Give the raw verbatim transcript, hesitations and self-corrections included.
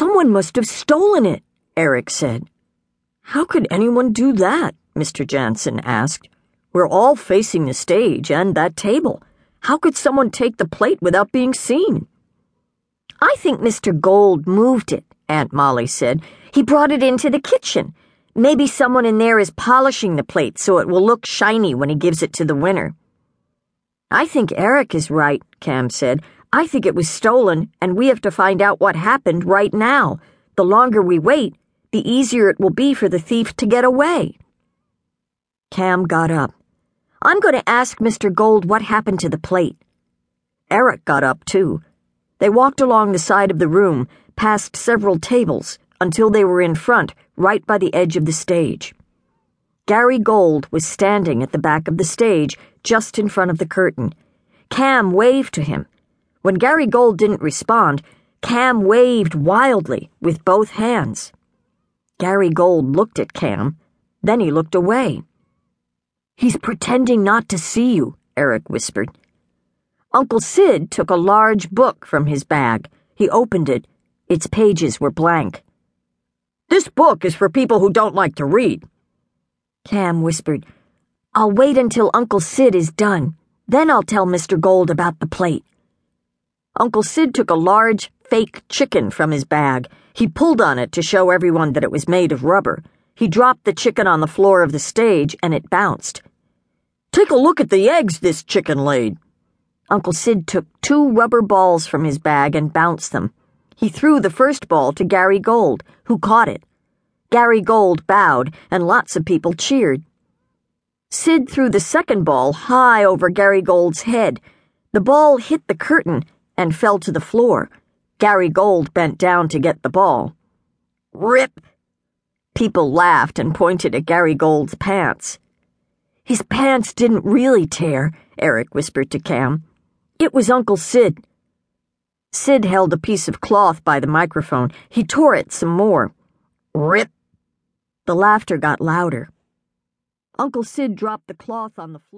Someone must have stolen it, Eric said. How could anyone do that? Mister Jansen asked. We're all facing the stage and that table. How could someone take the plate without being seen? I think Mister Gold moved it, Aunt Molly said. He brought it into the kitchen. Maybe someone in there is polishing the plate so it will look shiny when he gives it to the winner. I think Eric is right, Cam said. I think it was stolen, and we have to find out what happened right now. The longer we wait, the easier it will be for the thief to get away. Cam got up. I'm going to ask Mister Gold what happened to the plate. Eric got up, too. They walked along the side of the room, past several tables, until they were in front, right by the edge of the stage. Gary Gold was standing at the back of the stage, just in front of the curtain. Cam waved to him. When Gary Gold didn't respond, Cam waved wildly with both hands. Gary Gold looked at Cam, then he looked away. He's pretending not to see you, Eric whispered. Uncle Sid took a large book from his bag. He opened it. Its pages were blank. This book is for people who don't like to read. Cam whispered, I'll wait until Uncle Sid is done. Then I'll tell Mister Gold about the plate. Uncle Sid took a large, fake chicken from his bag. He pulled on it to show everyone that it was made of rubber. He dropped the chicken on the floor of the stage, and it bounced. Take a look at the eggs this chicken laid. Uncle Sid took two rubber balls from his bag and bounced them. He threw the first ball to Gary Gold, who caught it. Gary Gold bowed, and lots of people cheered. Sid threw the second ball high over Gary Gold's head. The ball hit the curtain and fell to the floor. Gary Gold bent down to get the ball. Rip! People laughed and pointed at Gary Gold's pants. His pants didn't really tear, Eric whispered to Cam. It was Uncle Sid. Sid held a piece of cloth by the microphone. He tore it some more. Rip! The laughter got louder. Uncle Sid dropped the cloth on the floor.